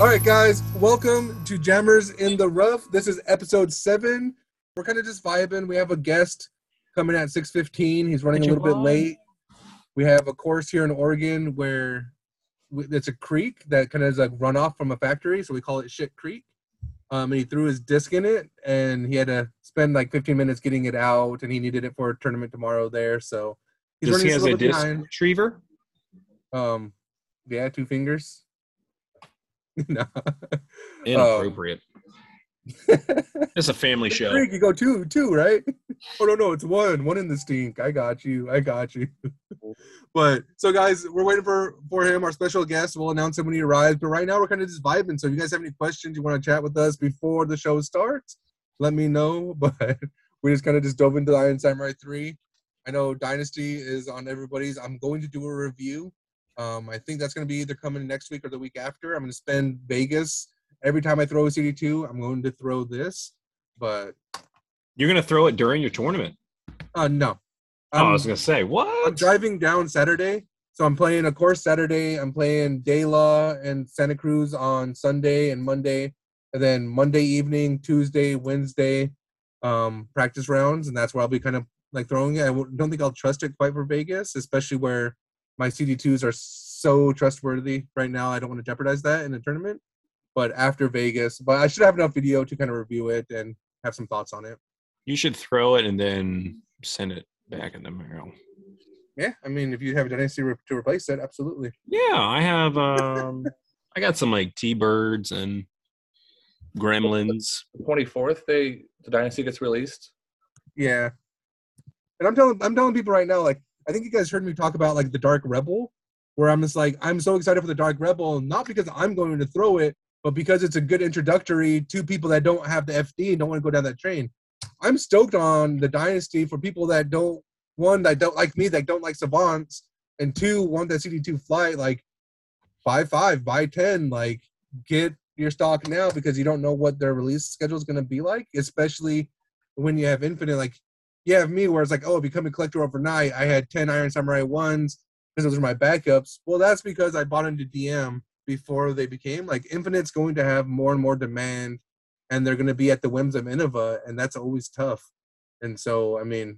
All right, guys, welcome to Jammers in the Rough. This is episode 7. We're kind of just vibing. We have a guest coming at 6:15. He's running a little bit late. We have a course here in Oregon where it's a creek that kind of is like runoff from a factory, so we call it Shit Creek. And he threw his disc in it, and he had to spend like 15 minutes getting it out, and he needed it for a tournament tomorrow there. So he's running a little bit behind. Does he have a disc retriever? Yeah, 2 fingers. No. Inappropriate. It's a family show. You go two, right? Oh no, it's one in the stink. I got you. But so guys, we're waiting for him, our special guest. We'll announce him when he arrives. But right now we're kind of just vibing. So if you guys have any questions you want to chat with us before the show starts, let me know. But we just kind of dove into Iron Samurai 3. I know Dynasty is on everybody's. I'm going to do a review. I think that's going to be either coming next week or the week after. I'm going to spend Vegas. Every time I throw a CD2, I'm going to throw this. But you're going to throw it during your tournament? No. I was going to say, what? I'm driving down Saturday. So I'm playing a course Saturday. I'm playing De La and Santa Cruz on Sunday and Monday. And then Monday evening, Tuesday, Wednesday, practice rounds. And that's where I'll be kind of like throwing it. I don't think I'll trust it quite for Vegas, especially where my CD2s are so trustworthy right now. I don't want to jeopardize that in a tournament. But after Vegas, but I should have enough video to kind of review it and have some thoughts on it. You should throw it and then send it back in the mail. Yeah, I mean, if you have a Dynasty to replace it, absolutely. Yeah, I have. I got some like T-Birds and Gremlins. The 24th, the Dynasty gets released. Yeah, and I'm telling people right now, like I think you guys heard me talk about like the Dark Rebel, where I'm just like I'm so excited for the Dark Rebel, not because I'm going to throw it, but because it's a good introductory to people that don't have the FD and don't want to go down that train. I'm stoked on the Dynasty for people that don't, one, that don't like me, that don't like Savants, and two, want that CD2 flight, like, buy 5, buy 10, like, get your stock now because you don't know what their release schedule is going to be like, especially when you have Infinite. Like, you have me where it's like, oh, become a collector overnight. I had 10 Iron Samurai 1s because those are my backups. Well, that's because I bought into DM before they became like Infinite's going to have more and more demand, and they're going to be at the whims of Innova, and that's always tough. And so, I mean,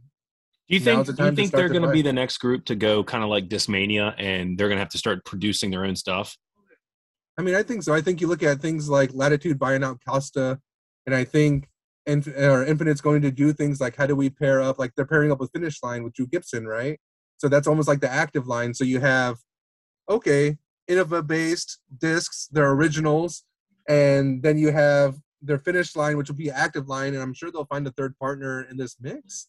do you think they're going to be the next group to go kind of like Discmania, and they're going to have to start producing their own stuff? I mean, I think so. I think you look at things like Latitude buying out Costa, and I think Infinite's going to do things like how do we pair up? Like they're pairing up with Finish Line with Drew Gibson, right? So that's almost like the Active Line. So you have Innova-based discs, their originals, and then you have their Finish Line, which will be Active Line, and I'm sure they'll find a third partner in this mix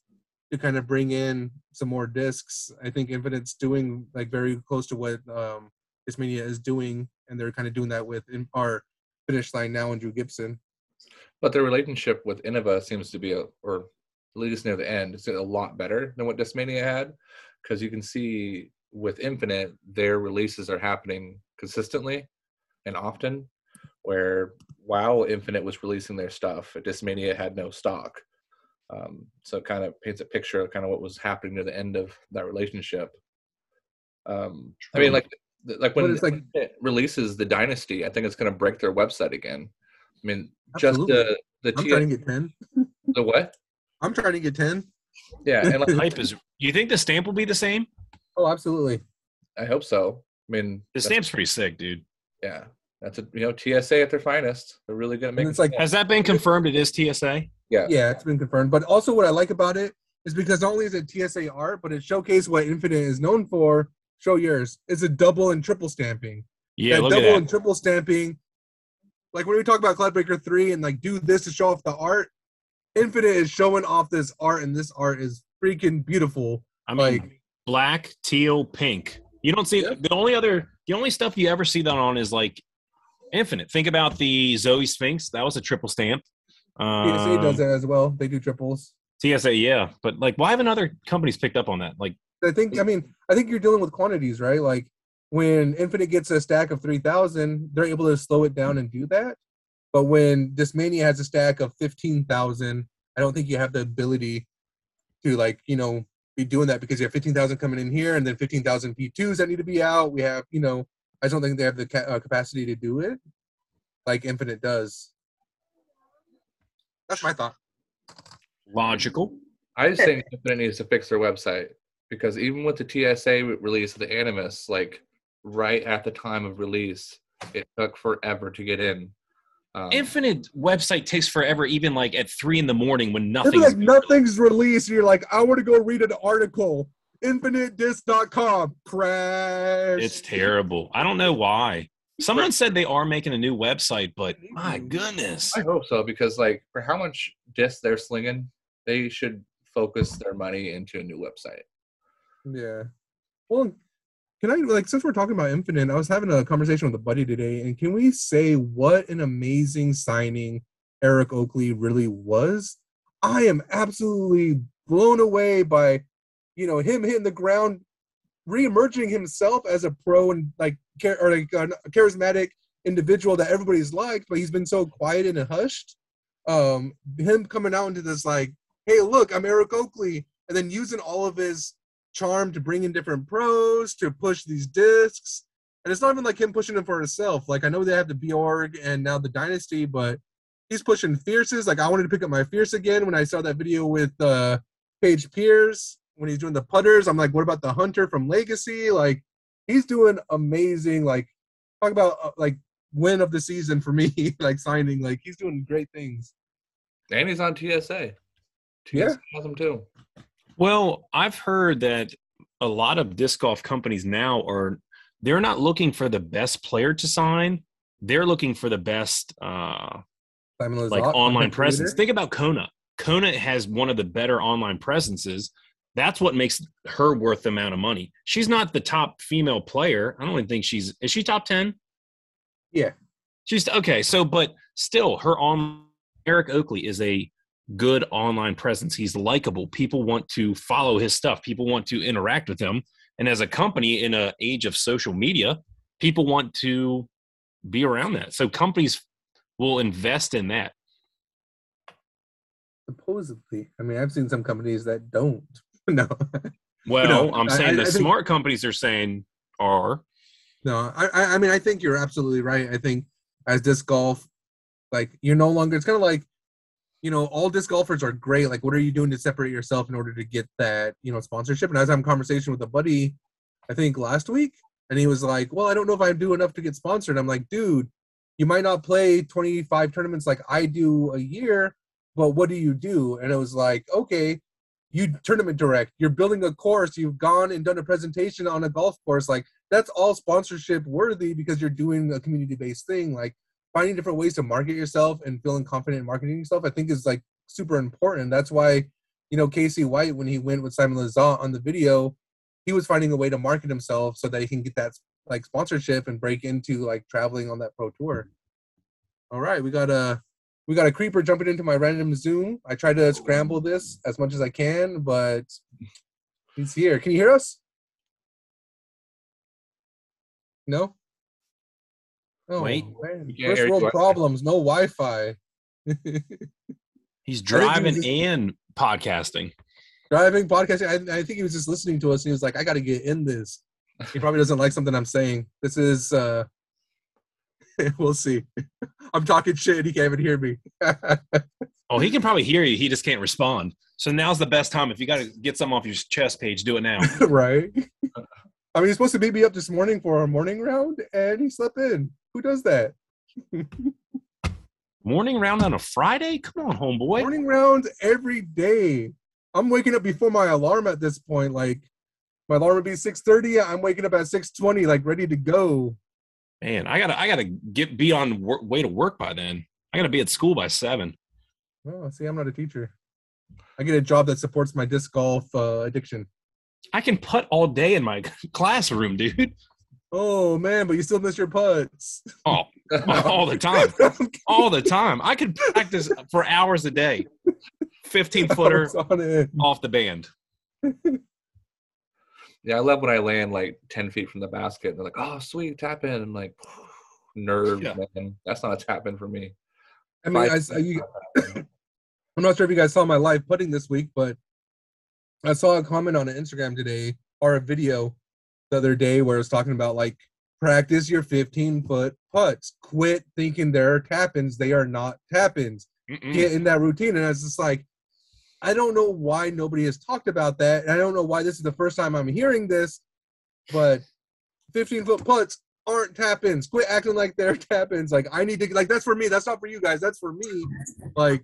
to kind of bring in some more discs. I think Infinite's doing like very close to what Discmania is doing, and they're kind of doing that with our Finish Line now and Drew Gibson. But their relationship with Innova seems to be, or at least near the end, it's a lot better than what Discmania had, because you can see with Infinite, their releases are happening consistently and often, where while Infinite was releasing their stuff, Discmania had no stock. So it kind of paints a picture of kind of what was happening near the end of that relationship. I mean, like when it's like it releases the Dynasty, I think it's going to break their website again. I mean, absolutely. Just the I'm trying to get 10. The what? I'm trying to get 10. Yeah, and like hype is. You think the stamp will be the same? Oh, absolutely. I hope so. I mean, the stamp's pretty sick, dude. Yeah. That's TSA at their finest. They're really going to make it. Like, has that been confirmed? It is TSA? Yeah. Yeah, it's been confirmed. But also what I like about it is because not only is it TSA art, but it showcased what Infinite is known for. Show yours. It's a double and triple stamping. Yeah, look at that. Double and triple stamping. Like when we talk about Cloudbreaker 3 and like do this to show off the art, Infinite is showing off this art, and this art is freaking beautiful. I mean, like, black, teal, pink. You don't see the only stuff you ever see that on is like Infinite. Think about the Zoe Sphinx. That was a triple stamp. TSA does that as well. They do triples. TSA, yeah. But like, why haven't other companies picked up on that? Like, I think you're dealing with quantities, right? Like when Infinite gets a stack of 3,000, they're able to slow it down and do that. But when Discmania has a stack of 15,000, I don't think you have the ability to like, be doing that, because you have 15,000 coming in here and then 15,000 P2s that need to be out. We have, I just don't think they have the capacity to do it. like Infinite does. That's my thought. Logical. I just think Infinite needs to fix their website, because even with the TSA release of the Animus, like right at the time of release, it took forever to get in. Infinite website takes forever, even like at 3 in the morning when nothing's released. And you're like, I want to go read an article. InfiniteDisc.com crash. It's terrible. I don't know why. Someone said they are making a new website, but my goodness. I hope so, because like for how much disc they're slinging, they should focus their money into a new website. Yeah. Well, can I, like, since we're talking about Infinite, I was having a conversation with a buddy today, and can we say what an amazing signing Eric Oakley really was? I am absolutely blown away by, you know, him hitting the ground, reemerging himself as a pro and like a charismatic individual that everybody's liked, but he's been so quiet and hushed. Him coming out into this like, hey, look, I'm Eric Oakley, and then using all of his charm to bring in different pros to push these discs. And it's not even like him pushing them for himself. Like, I know they have the Bjorg and now the Dynasty, but he's pushing Fierces. Like, I wanted to pick up my Fierce again when I saw that video with Paige Pierce. When he's doing the putters, I'm like, what about the Hunter from Legacy? Like, he's doing amazing. Like, talk about like win of the season for me. Like signing, like he's doing great things. And he's on TSA. TSA has him too. Well, I've heard that a lot of disc golf companies now they're not looking for the best player to sign. They're looking for the best like online presence. Think about Kona. Kona has one of the better online presences. That's what makes her worth the amount of money. She's not the top female player. I don't even think is she top 10? Yeah. She's okay. So, but still Eric Oakley is a good online presence. He's likable. People want to follow his stuff. People want to interact with him. And as a company in an age of social media, people want to be around that. So companies will invest in that. Supposedly. I mean, I've seen some companies that don't. No. Well, no, I'm saying I think smart companies are saying are. No, I mean, I think you're absolutely right. I think as disc golf, like you're no longer, it's kind of like, you know, all disc golfers are great. Like, what are you doing to separate yourself in order to get that, you know, sponsorship? And I was having a conversation with a buddy, I think last week, and he was like, well, I don't know if I do enough to get sponsored. I'm like, dude, you might not play 25 tournaments like I do a year, but what do you do? And it was like, okay, you tournament direct, you're building a course, you've gone and done a presentation on a golf course. Like, that's all sponsorship worthy because you're doing a community-based thing. Like, finding different ways to market yourself and feeling confident in marketing yourself, I think is like super important. That's why, you know, Casey White, when he went with Simon Lizotte on the video, he was finding a way to market himself so that he can get that like sponsorship and break into like traveling on that pro tour. All right, we got a creeper jumping into my random Zoom. I try to scramble this as much as I can, but he's here. Can you hear us? No? Oh, wait. First world problems, no Wi-Fi. He's driving and podcasting. Driving, podcasting. I think he was just listening to us, and he was like, I got to get in this. He probably doesn't like something I'm saying. This is... We'll see. I'm talking shit. He can't even hear me. Oh, he can probably hear you. He just can't respond. So now's the best time. If you got to get something off your chest page, do it now. Right. I mean, he's supposed to beat me up this morning for our morning round, and he slept in. Who does that? Morning round on a Friday? Come on, homeboy. Morning rounds every day. I'm waking up before my alarm at this point. Like, my alarm would be 6:30. I'm waking up at 6:20, like, ready to go. Man, I gotta be on way to work by then. I gotta be at school by 7. Oh, see, I'm not a teacher. I get a job that supports my disc golf addiction. I can putt all day in my classroom, dude. Oh man, but you still miss your putts. Oh, no. All the time, all the time. I could practice for hours a day. 15-footer off the band. Yeah, I love when I land like 10 feet from the basket. And they're like, oh, sweet, tap in. I'm like, nerve, man. That's not a tap in for me. I mean, I'm not sure if you guys saw my live putting this week, but I saw a comment on Instagram today or a video the other day where it was talking about like Practice your 15-foot putts. Quit thinking there are tap-ins. They are not tap-ins. Get in that routine. And I was just like, I don't know why nobody has talked about that. And I don't know why this is the first time I'm hearing this, but 15-foot putts aren't tap-ins. Quit acting like they're tap-ins. Like, I need to – like, that's for me. That's not for you guys. That's for me. Like,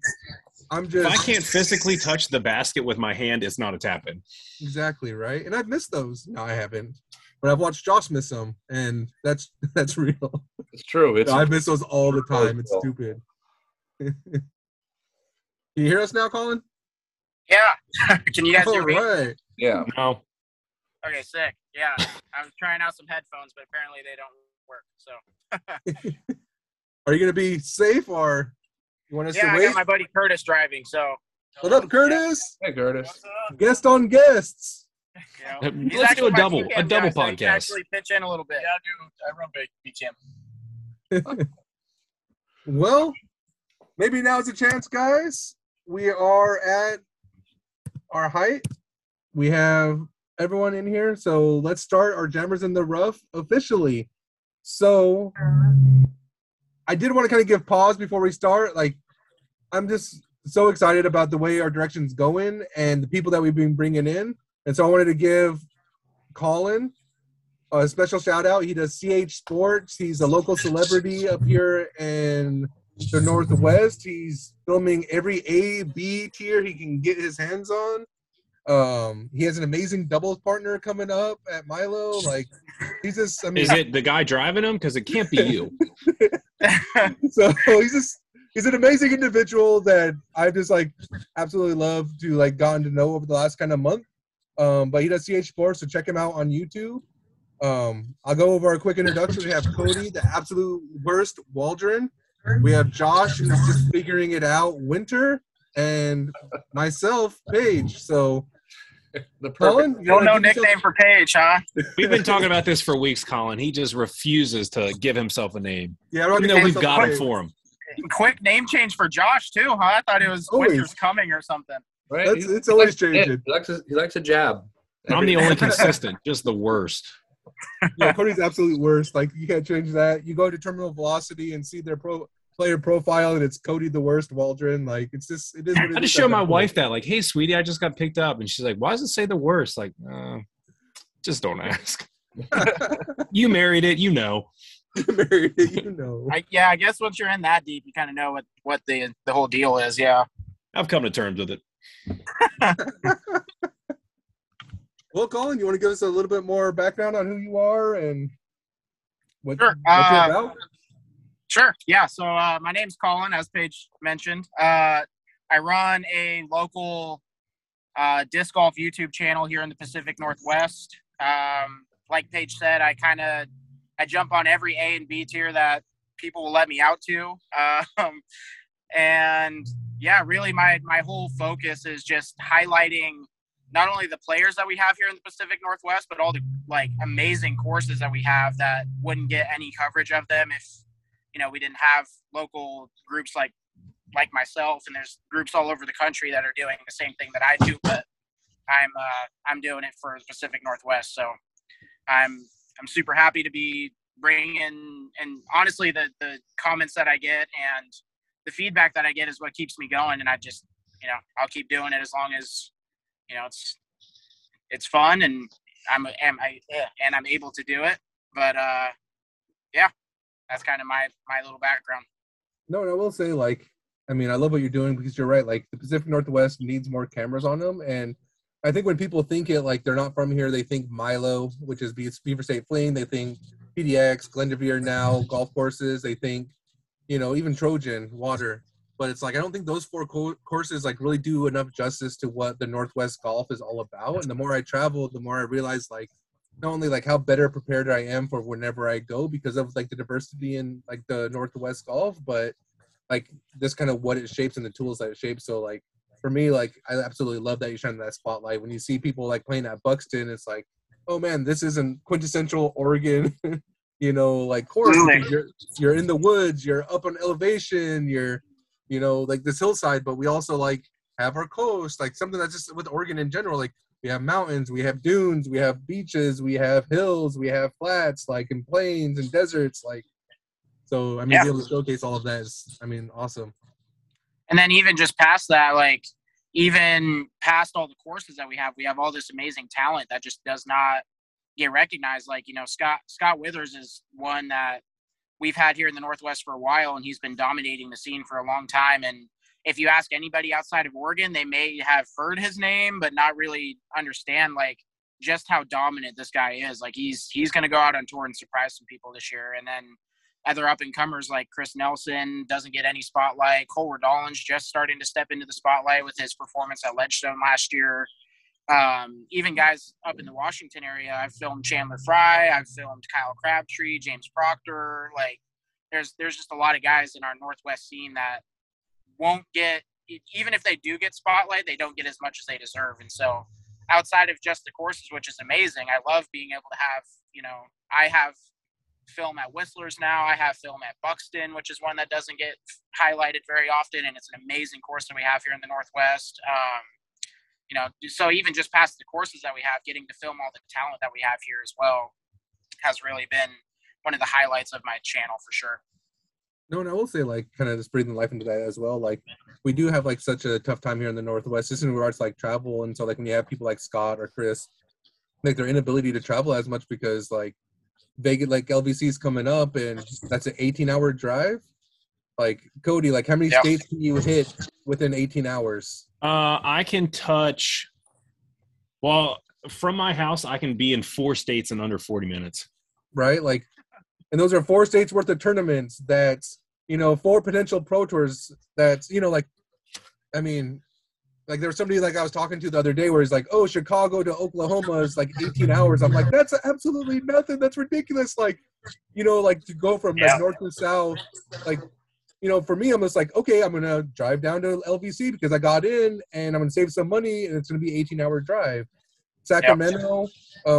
I'm just – if I can't physically touch the basket with my hand, it's not a tap-in. Exactly, right? And I've missed those. No, I haven't. But I've watched Josh miss them, and that's real. It's true. It's I miss those all the time. It's stupid. Can you hear us now, Collin? Yeah. Can you guys hear me? Right. Yeah. No. Okay, sick. Yeah. I was trying out some headphones, but apparently they don't work. So are you going to be safe, or you want us to wait? Yeah, I got my buddy Curtis driving, so. What up, Curtis? Yeah. Hey, Curtis. Guest on guests. You know, let's do a double podcast. So actually pitch in a little bit. Yeah, I run big camp. Well, maybe now's a chance, guys. We are at our height. We have everyone in here, so let's start our Jammers in the Rough officially. So I did want to kind of give pause before we start. Like, I'm just so excited about the way our direction's going and the people that we've been bringing in. And so I wanted to give Collin a special shout out. He does CH Sports. He's a local celebrity up here in the Northwest. He's filming every A, B tier he can get his hands on. He has an amazing doubles partner coming up at Milo. Like, he's just, I mean, is it the guy driving him? Because it can't be you. So he's an amazing individual that I've just like absolutely loved to like gotten to know over the last kind of month. But he does CH Sports, so check him out on YouTube. I'll go over a quick introduction. We have Cody, the absolute worst Waldron. We have Josh, who's just figuring it out, Winter, and myself, Paige. So, Collin, you don't know nickname for Paige, huh? We've been talking about this for weeks, Collin. He just refuses to give himself a name. Yeah, I know we've got it for him. Quick name change for Josh, too, huh? I thought it was Winter's coming or something. Right? It's always changing. He likes a jab. I'm the only consistent, just the worst. Yeah, Cody's absolutely worst. Like, you can't change that. You go to Terminal Velocity and see their player profile, and it's Cody the worst Waldron. Like, it's just it is. What it I just show my wife that, like, hey, sweetie, I just got picked up, and she's like, why does it say the worst? Like, just don't ask. You married it, you know. Married it, you know. I guess once you're in that deep, you kind of know what the whole deal is. Yeah, I've come to terms with it. Well, Collin, you want to give us a little bit more background on who you are and what you're about? Sure, yeah. So my name's Collin, as Paige mentioned. I run a local disc golf YouTube channel here in the Pacific Northwest. Like Paige said, I jump on every A and B tier that people will let me out to. And yeah, really my whole focus is just highlighting not only the players that we have here in the Pacific Northwest, but all the like amazing courses that we have that wouldn't get any coverage of them if, you know, we didn't have local groups like myself. And there's groups all over the country that are doing the same thing that I do, but I'm doing it for the Pacific Northwest. So I'm super happy to be bringing in, and honestly, the comments that I get and the feedback that I get is what keeps me going, and I just, you know, I'll keep doing it as long as, you know, it's fun and I'm able to do it. But yeah, that's kind of my little background. No, and I will say, like, I mean, I love what you're doing because you're right. Like, the Pacific Northwest needs more cameras on them, and I think when people think it, like, they're not from here, they think Milo, which is Beaver State Fling. They think PDX, Glendervere now, golf courses. They think, you know, even Trojan Water, but it's like, I don't think those four courses like really do enough justice to what the Northwest golf is all about. And the more I travel, the more I realize, like, not only like how better prepared I am for whenever I go because of like the diversity in like the Northwest golf, but like just kind of what it shapes and the tools that it shapes. So like for me, like I absolutely love that you shine that spotlight. When you see people like playing at Buxton, it's like, oh man, this isn't quintessential Oregon. You know, like course, you're in the woods, you're up on elevation, you're, you know, like this hillside, but we also like have our coast, like something that's just with Oregon in general, like We have mountains, we have dunes, we have beaches, we have hills, we have flats, like, and plains and deserts, like. So, I mean, be able to showcase all of that is, I mean, awesome. And then even just past that, like, even past all the courses that we have all this amazing talent that just does not get recognized. Like, you know, Scott Withers is one that we've had here in the Northwest for a while, and he's been dominating the scene for a long time. And if you ask anybody outside of Oregon, they may have heard his name, but not really understand, like, just how dominant this guy is. Like, he's going to go out on tour and surprise some people this year. And then other up-and-comers like Chris Nelson doesn't get any spotlight. Cole Redalin's just starting to step into the spotlight with his performance at Ledgestone last year. Even guys up in the Washington area, I've filmed Chandler Fry, I've filmed Kyle Crabtree, James Proctor. Like, there's just a lot of guys in our Northwest scene that won't get, even if they do get spotlight, they don't get as much as they deserve. And so outside of just the courses, which is amazing, I love being able to have, you know, I have film at Whistler's now. I have film at Buxton, which is one that doesn't get highlighted very often, and it's an amazing course that we have here in the Northwest. You know, so even just past the courses that we have, getting to film all the talent that we have here as well has really been one of the highlights of my channel for sure. No, and I will say, like, kind of just breathing life into that as well. Like, we do have, like, such a tough time here in the Northwest, just in regards to, like, travel. And so, like, when you have people like Scott or Chris, like, their inability to travel as much because, like, Vegas, like, LVC's coming up, and that's an 18-hour drive. Like, Cody, like, how many states can you hit within 18 hours? I can touch – well, from my house, I can be in 4 states in under 40 minutes. Right? Like, and those are 4 states worth of tournaments. That's, you know, 4 potential pro tours. That's, you know, like, I mean, like, there was somebody, like, I was talking to the other day where he's like, oh, Chicago to Oklahoma is, like, 18 hours. I'm like, that's absolutely nothing. That's ridiculous. Like, you know, like, to go from, like, north to south, like – you know, for me, I'm just like, okay, I'm going to drive down to LVC because I got in, and I'm going to save some money, and it's going to be an 18-hour drive. Sacramento,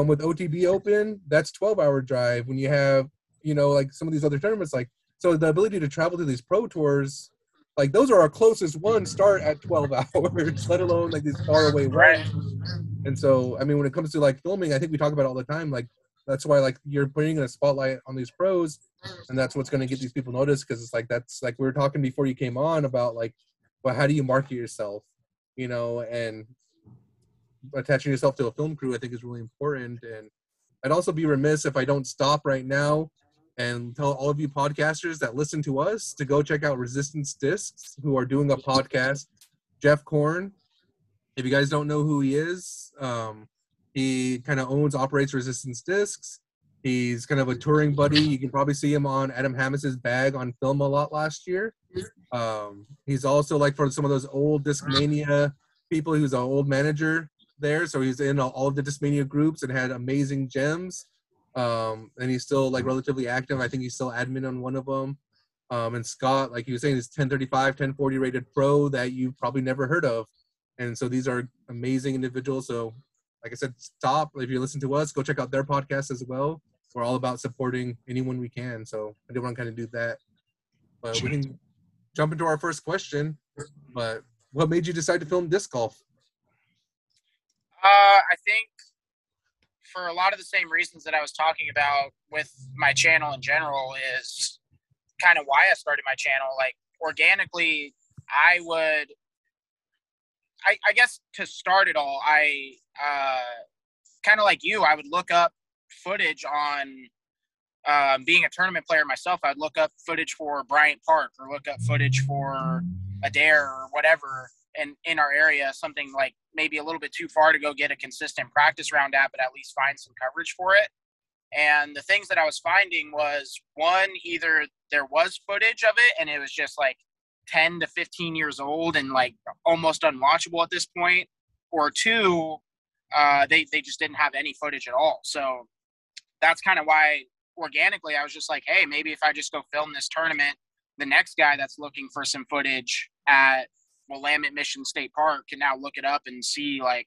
with OTB Open, that's 12-hour drive. When you have, you know, like, some of these other tournaments, like, so the ability to travel to these pro tours, like, those are our closest ones start at 12 hours, let alone, like, these faraway ones. And so, I mean, when it comes to, like, filming, I think we talk about it all the time, like, that's why, like, you're putting in a spotlight on these pros, and that's what's going to get these people noticed, because it's like, that's like we were talking before you came on about, like, well, how do you market yourself, you know, and attaching yourself to a film crew, I think, is really important. And I'd also be remiss if I don't stop right now and tell all of you podcasters that listen to us to go check out Resistance Discs, who are doing a podcast. Jeff Korn, if you guys don't know who he is, he kind of owns, operates Resistance Discs. He's kind of a touring buddy. You can probably see him on Adam Hammis's bag on film a lot last year. He's also, like, for some of those old Discmania people, he was an old manager there. So he's in all of the Discmania groups and had amazing gems. And he's still, like, relatively active. I think he's still admin on one of them. And Scott, like you were saying, is 1035, 1040 rated pro that you've probably never heard of. And so these are amazing individuals. So, like I said, stop. If you listen to us, go check out their podcast as well. We're all about supporting anyone we can. So I did want to kind of do that. But we can jump into our first question. But what made you decide to film disc golf? I think for a lot of the same reasons that I was talking about with my channel in general is kind of why I started my channel. Like, organically, I guess to start it all, kind of like you, I would look up footage on being a tournament player myself. I'd look up footage for Bryant Park or look up footage for Adair or whatever in our area, something like maybe a little bit too far to go get a consistent practice round at, but at least find some coverage for it. And the things that I was finding was, one, either there was footage of it and it was just like 10 to 15 years old and like almost unwatchable at this point, or two, they just didn't have any footage at all. So that's kind of why organically I was just like, hey, maybe if I just go film this tournament, the next guy that's looking for some footage at Willamette Mission State Park can now look it up and see like,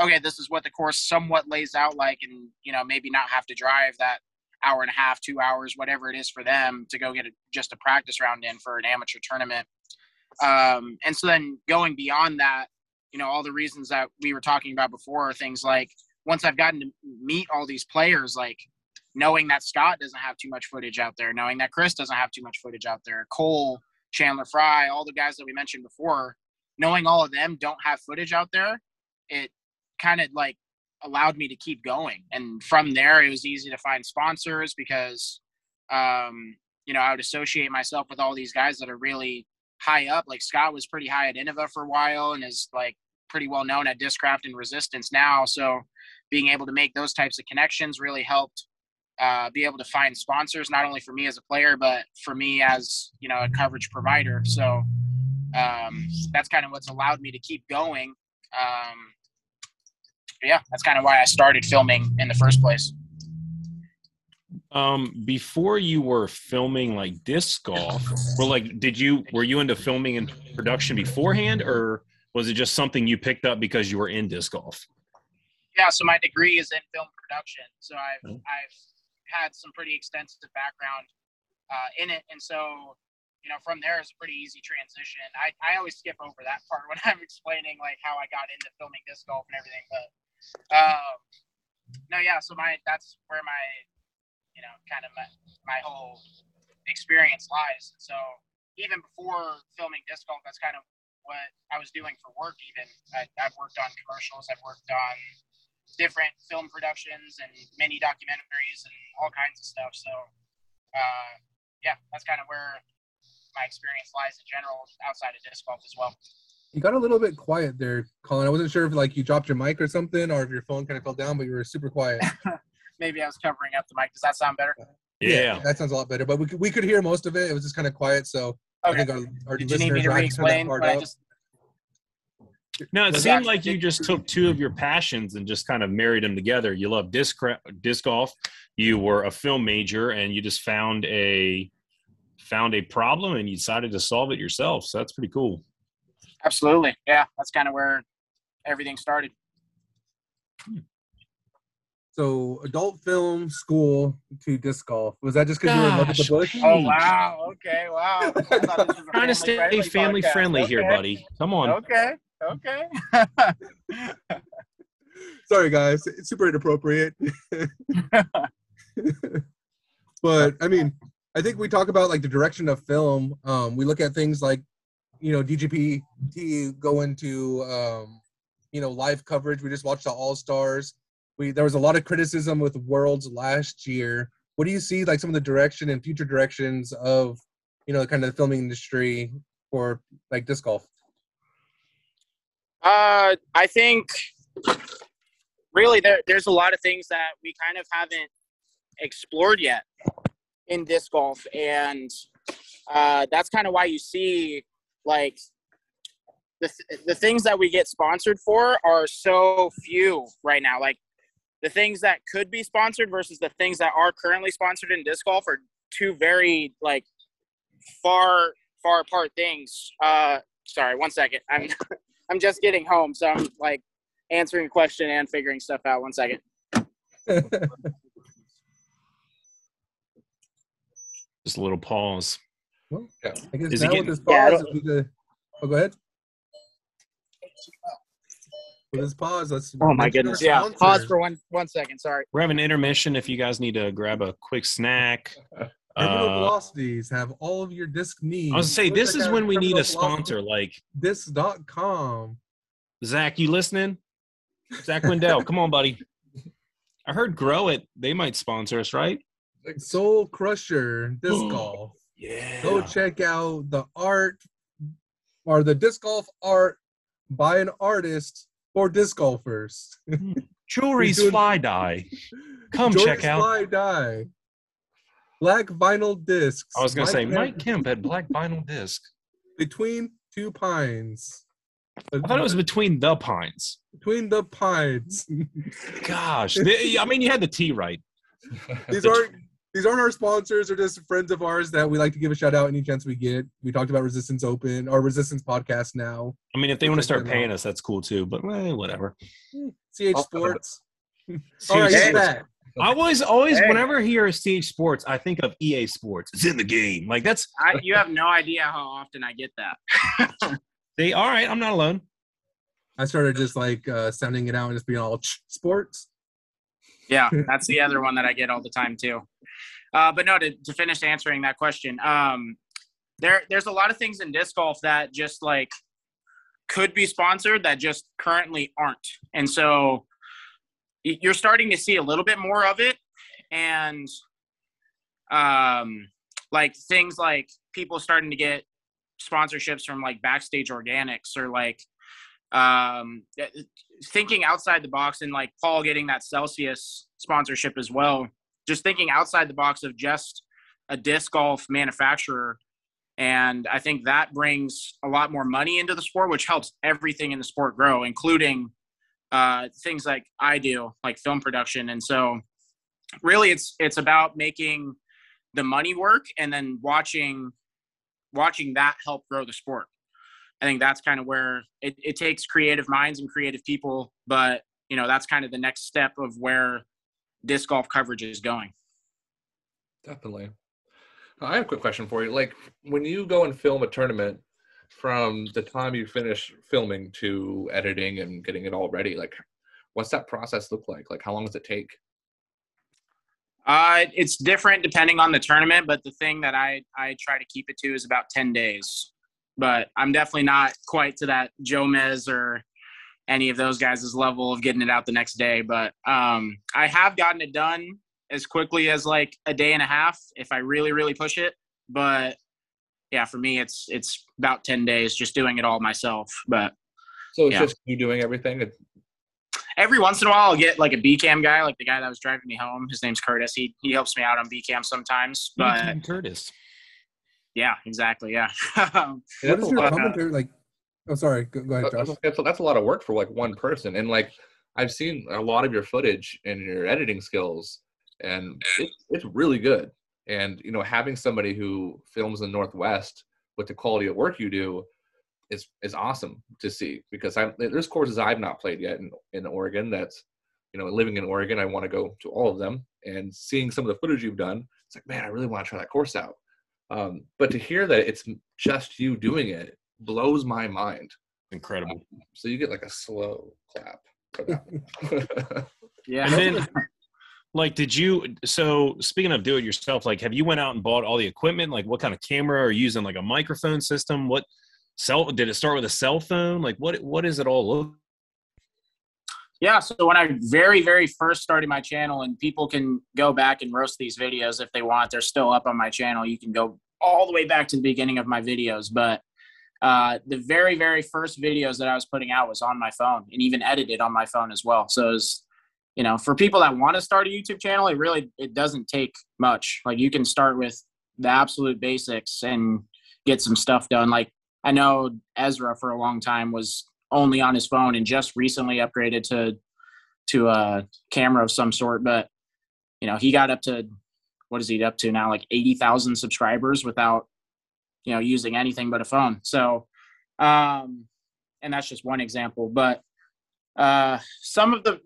okay, this is what the course somewhat lays out like, and, you know, maybe not have to drive that hour and a half, 2 hours, whatever it is for them to go get just a practice round in for an amateur tournament. And so then going beyond that, you know, all the reasons that we were talking about before are things like, once I've gotten to meet all these players, like knowing that Scott doesn't have too much footage out there, knowing that Chris doesn't have too much footage out there, Cole, Chandler Fry, all the guys that we mentioned before, knowing all of them don't have footage out there, it kind of like allowed me to keep going. And from there, it was easy to find sponsors because, you know, I would associate myself with all these guys that are really high up. Like Scott was pretty high at Innova for a while and is like pretty well known at Discraft and Resistance now. So being able to make those types of connections really helped be able to find sponsors, not only for me as a player, but for me as, you know, a coverage provider. So that's kind of what's allowed me to keep going. Yeah, that's kind of why I started filming in the first place. Before you were filming like disc golf, were you into filming and production beforehand, or was it just something you picked up because you were in disc golf? Yeah, so my degree is in film production, so I've had some pretty extensive background in it, and so, you know, from there is a pretty easy transition. I always skip over that part when I'm explaining like how I got into filming disc golf and everything, but no, yeah, so that's where my, you know, kind of my whole experience lies. And so even before filming disc golf, that's kind of what I was doing for work. Even I've worked on commercials, I've worked on different film productions and mini documentaries and all kinds of stuff. So yeah, that's kind of where my experience lies in general outside of disc golf as well. You got a little bit quiet there, Collin. I wasn't sure if like you dropped your mic or something, or if your phone kind of fell down, but you were super quiet. Maybe I was covering up the mic. Does that sound better? Yeah, that sounds a lot better. But we could hear most of it. It was just kind of quiet. So okay. I think our listeners need me to re-explain what I just... No, it seemed like you just took two of your passions and just kind of married them together. You love disc golf. You were a film major, and you just found a problem, and you decided to solve it yourself. So that's pretty cool. Absolutely. Yeah, that's kind of where everything started. So adult film, school, to disc golf. Was that just because you were in love with the bush? Oh, wow. Okay, wow. Trying to stay family-friendly here, buddy. Come on. Okay. Sorry, guys. It's super inappropriate. But, I mean, I think we talk about, like, the direction of film. We look at things like, you know, DGPT go into, you know, live coverage. We just watched the All-Stars. There was a lot of criticism with Worlds last year. What do you see, like, some of the direction and future directions of, you know, kind of the filming industry for, like, disc golf? I think really there's a lot of things that we kind of haven't explored yet in disc golf. And that's kind of why you see, like, the things that we get sponsored for are so few right now. Like, the things that could be sponsored versus the things that are currently sponsored in disc golf are two very, like, far apart things. Sorry, one second. I'm just getting home, so I'm, like, answering a question and figuring stuff out. One second. Just a little pause. Well, yeah. I guess now with this pause, go ahead. With this pause, let's... Oh, my goodness. Yeah, pause for one second. Sorry. We're having intermission if you guys need to grab a quick snack. Terminal velocities have all of your disc needs. I was going to say, this is when we need a sponsor, like disc.com. Zach, you listening? Zach Wendell, come on, buddy. I heard Grow It. They might sponsor us, right? Soul Crusher Disc Golf. Yeah. Go check out the art or the disc golf art by an artist for disc golfers. Jewelry's Fly Die. Come check out. Fly Die. Black vinyl discs. I was going to say, Mike Kemp had black vinyl disc. Between Two Pines. I thought it was Between the Pines. Between the Pines. Gosh. I mean, you had the T right. These aren't our sponsors. They're just friends of ours that we like to give a shout out any chance we get. We talked about Resistance Open, or Resistance Podcast now. I mean, if they want to start paying us, that's cool too, but whatever. CH Sports. All right, get back. I was always, whenever I hear CH Sports, I think of EA Sports. It's in the game. Like, that's... you have no idea how often I get that. All right, I'm not alone. I started just like sending it out and just being all sports. Yeah, that's the other one that I get all the time too. But no, to finish answering that question, there's a lot of things in disc golf that just like could be sponsored that just currently aren't. And so you're starting to see a little bit more of it. And like things like people starting to get sponsorships from like Backstage Organics or like thinking outside the box, and like Paul getting that Celsius sponsorship as well. Just thinking outside the box of just a disc golf manufacturer. And I think that brings a lot more money into the sport, which helps everything in the sport grow, including things like I do, like film production. And so really it's about making the money work and then watching that help grow the sport. I think that's kind of where it takes creative minds and creative people, but you know, that's kind of the next step of where disc golf coverage is going. Definitely. I have a quick question for you. Like, when you go and film a tournament, from the time you finish filming to editing and getting it all ready, like, what's that process look like? Like, how long does it take? It's different depending on the tournament, but the thing that I try to keep it to is about 10 days. But I'm definitely not quite to that Jomez or any of those guys' level of getting it out the next day. But I have gotten it done as quickly as like a day and a half if I really, really push it. But yeah, for me, it's about 10 days just doing it all myself. But so it's just you doing everything? Every once in a while I'll get like a B-cam guy, like the guy that was driving me home. His name's Curtis. He helps me out on B-cam sometimes. But Curtis. Yeah, exactly. Yeah. That's like, oh, sorry. Go ahead, Josh. That's a lot of work for like one person. And like, I've seen a lot of your footage and your editing skills, and it's really good. And, you know, having somebody who films in Northwest with the quality of work you do is awesome to see, because there's courses I've not played yet in Oregon. That's, you know, living in Oregon, I want to go to all of them, and seeing some of the footage you've done, it's like, man, I really want to try that course out. But to hear that it's just you doing it blows my mind. Incredible. So you get like a slow clap for that. Yeah. And then, like, so speaking of do it yourself, like, have you went out and bought all the equipment? Like, what kind of camera are you using? Like a microphone system? Did it start with a cell phone? Like, what is it all look? Yeah. So when I very, very first started my channel, and people can go back and roast these videos if they want, they're still up on my channel. You can go all the way back to the beginning of my videos. But the very, very first videos that I was putting out was on my phone, and even edited on my phone as well. So it was, you know, for people that want to start a YouTube channel, it doesn't take much. Like, you can start with the absolute basics and get some stuff done. Like, I know Ezra for a long time was only on his phone, and just recently upgraded to a camera of some sort. But, you know, he got up to, what is he up to now? Like 80,000 subscribers without, you know, using anything but a phone. So, and that's just one example, but some of the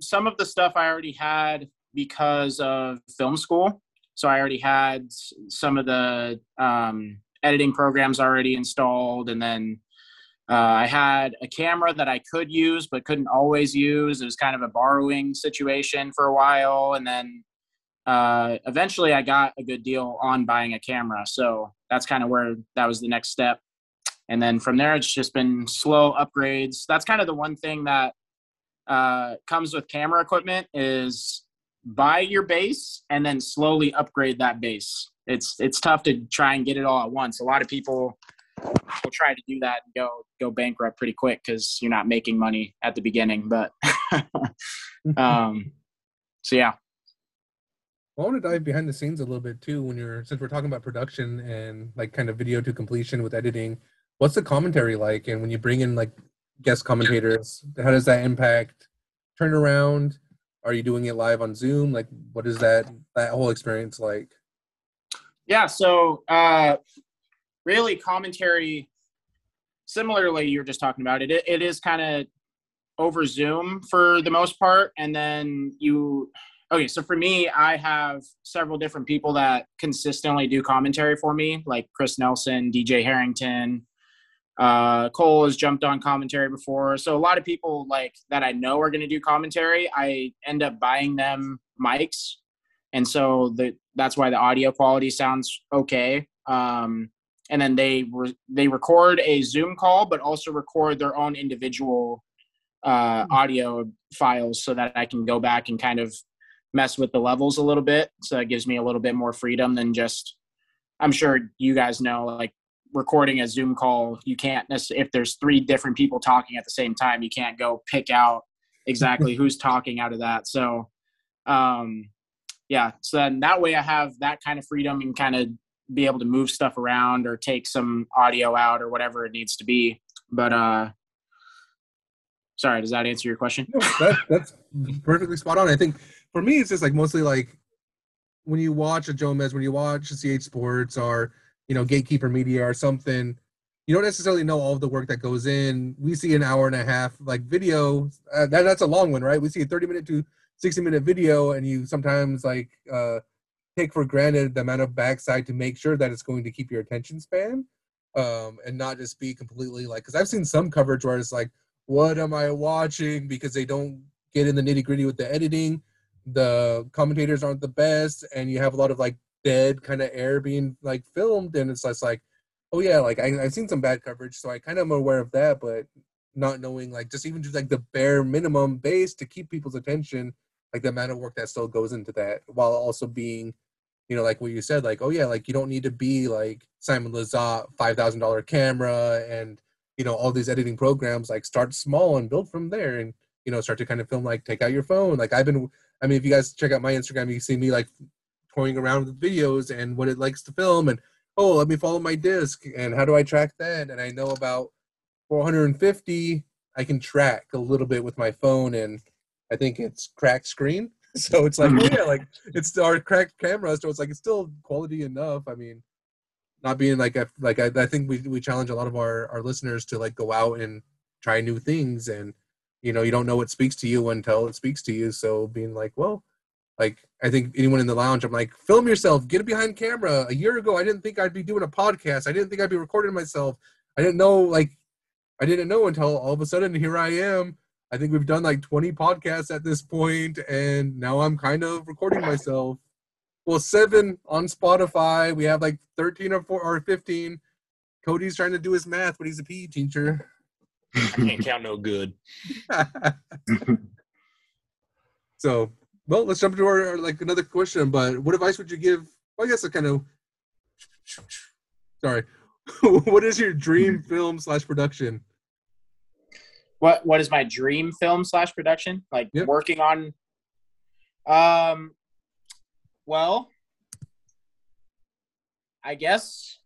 stuff I already had because of film school. So I already had some of the editing programs already installed. And then I had a camera that I could use but couldn't always use. It was kind of a borrowing situation for a while. And then eventually I got a good deal on buying a camera. So that's kind of where that was the next step. And then from there, it's just been slow upgrades. That's kind of the one thing that comes with camera equipment, is buy your base and then slowly upgrade that base. It's tough to try and get it all at once. A lot of people will try to do that and go bankrupt pretty quick because you're not making money at the beginning. But so yeah. I want to dive behind the scenes a little bit too. Since we're talking about production and like kind of video to completion with editing, what's the commentary like? And when you bring in like guest commentators, how does that impact turnaround? Are you doing it live on Zoom? Like, what is that whole experience like? Yeah, so really commentary, similarly, you're just talking about it. It is kind of over Zoom for the most part. And then so for me, I have several different people that consistently do commentary for me, like Chris Nelson, DJ Harrington, Cole has jumped on commentary before. So a lot of people like that I know are going to do commentary, I end up buying them mics. And so that's why the audio quality sounds okay. And then they record a Zoom call, but also record their own individual audio files so that I can go back and kind of mess with the levels a little bit. So it gives me a little bit more freedom than just, I'm sure you guys know, like recording a Zoom call, you can't necessarily, if there's three different people talking at the same time, you can't go pick out exactly who's talking out of that. So, yeah. So then that way I have that kind of freedom and kind of be able to move stuff around or take some audio out or whatever it needs to be. But, sorry, does that answer your question? No, that's perfectly spot on. I think for me, it's just like mostly like when you watch a Jomez, when you watch a CH Sports or, you know, Gatekeeper Media or something, you don't necessarily know all of the work that goes in. We see an hour and a half like video. That's a long one, right? We see a 30-minute to 60-minute video, and you sometimes like take for granted the amount of backside to make sure that it's going to keep your attention span and not just be completely like, because I've seen some coverage where it's like, what am I watching? Because they don't get in the nitty gritty with the editing. The commentators aren't the best, and you have a lot of like dead kind of air being like filmed, and it's just like, oh yeah, like I've seen some bad coverage, so I kind of am aware of that, but not knowing like just even just like the bare minimum base to keep people's attention, like the amount of work that still goes into that, while also being, you know, like what you said, like, oh yeah, like you don't need to be like Simon Lizotte, $5,000 camera and, you know, all these editing programs. Like start small and build from there, and, you know, start to kind of film, like take out your phone. Like if you guys check out my Instagram, you see me like toying around with videos and what it likes to film, and, oh, let me follow my disc, and how do I track that? And I know about 450, I can track a little bit with my phone, and I think it's cracked screen. So it's like, yeah, like it's our cracked camera. So it's like, it's still quality enough. I mean, not being I think we challenge a lot of our listeners to like go out and try new things, and, you know, you don't know what speaks to you until it speaks to you. So being like, well, like, I think anyone in the lounge, I'm like, film yourself, get it behind camera. A year ago, I didn't think I'd be doing a podcast. I didn't think I'd be recording myself. I didn't know until all of a sudden here I am. I think we've done like 20 podcasts at this point, and now I'm kind of recording myself. Well, 7 on Spotify. We have like 13 or 15. Cody's trying to do his math, but he's a PE teacher. I can't count no good. So, well, let's jump into our like another question. But what advice would you give? Well, I guess a kind of. Sorry, what is your dream film/production? What is my dream film/production? Like working on. Well, I guess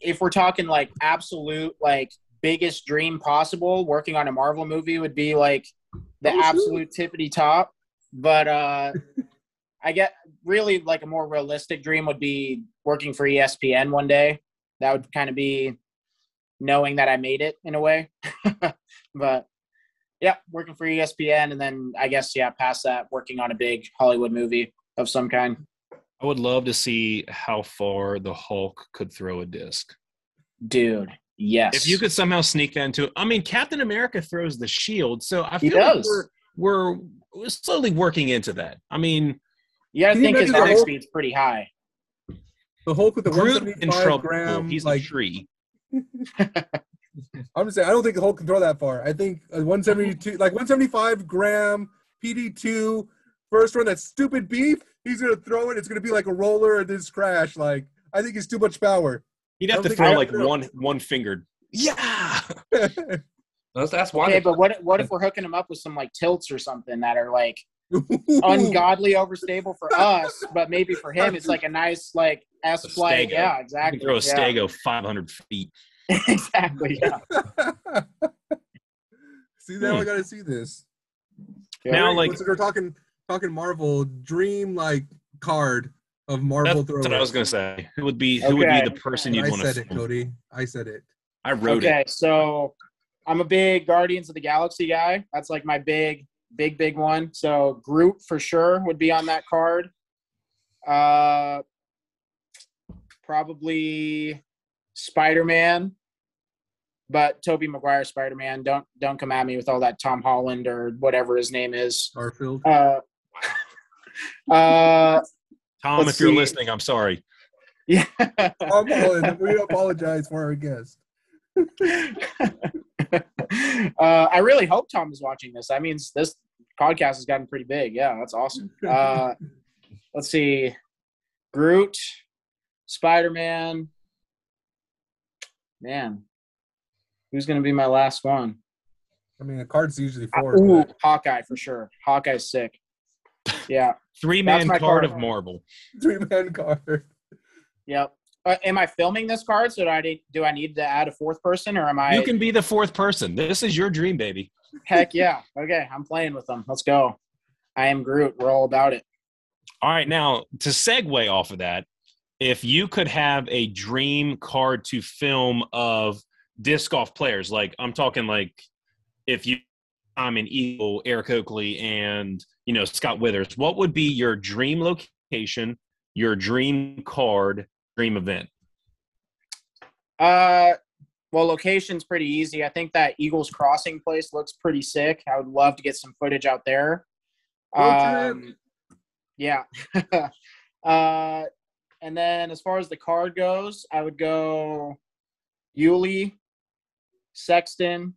if we're talking like absolute like biggest dream possible, working on a Marvel movie would be like the absolute tippity top. But I get really like a more realistic dream would be working for ESPN one day. That would kind of be knowing that I made it in a way. But yeah, working for ESPN, and then I guess, yeah, past that, working on a big Hollywood movie of some kind. I would love to see how far the Hulk could throw a disc. Dude, yes. If you could somehow sneak that into it. I mean, Captain America throws the shield, so I feel like we're slowly working into that. I mean, yeah, I think his next speed's pretty high. The Hulk with the Groot in trouble. He's like a tree. I'm just saying, I don't think the Hulk can throw that far. I think 172, like 175 gram PD2, first run, that stupid beef, he's gonna throw it. It's gonna be like a roller and this crash. Like, I think it's too much power. He'd have to throw like one fingered. Yeah. That's why. Okay, but what if we're hooking him up with some like tilts or something that are like ungodly overstable for us, but maybe for him it's like a nice like S flag. Yeah, exactly. You can throw a stego 500 feet. Exactly. Yeah. See, now I gotta see this. Yeah. Now, like we're talking Marvel dream like card of Marvel. That's what I was gonna say. Who would be the person you'd want to? I said it, Cody. I said it. I wrote it. Okay, so. I'm a big Guardians of the Galaxy guy. That's like my big one. So Groot for sure would be on that card. Probably Spider-Man. But Tobey Maguire, Spider-Man, don't come at me with all that Tom Holland or whatever his name is. Garfield. Tom, if you're listening, I'm sorry. Yeah. Tom Holland, we apologize for our guest. I really hope Tom is watching this. That means this podcast has gotten pretty big. Yeah, that's awesome. Let's see. Groot, Spider-Man. Man. Who's going to be my last one? I mean, the card's usually four. Ooh, Hawkeye for sure. Hawkeye's sick. Yeah. Three-man card of marble. Three-man card. Yep. Am I filming this card? So do I need to add a fourth person, or am I? You can be the fourth person. This is your dream, baby. Heck yeah. Okay, I'm playing with them. Let's go. I am Groot. We're all about it. All right. Now, to segue off of that, if you could have a dream card to film of – disc golf players, like I'm talking, like if you, I'm an Eagle, Eric Oakley, and Scott Withers, what would be your dream location, your dream card, dream event? Well, location's pretty easy. I think that Eagles Crossing place looks pretty sick. I would love to get some footage out there. Yeah. And then as far as the card goes, I would go Yuli, Sexton,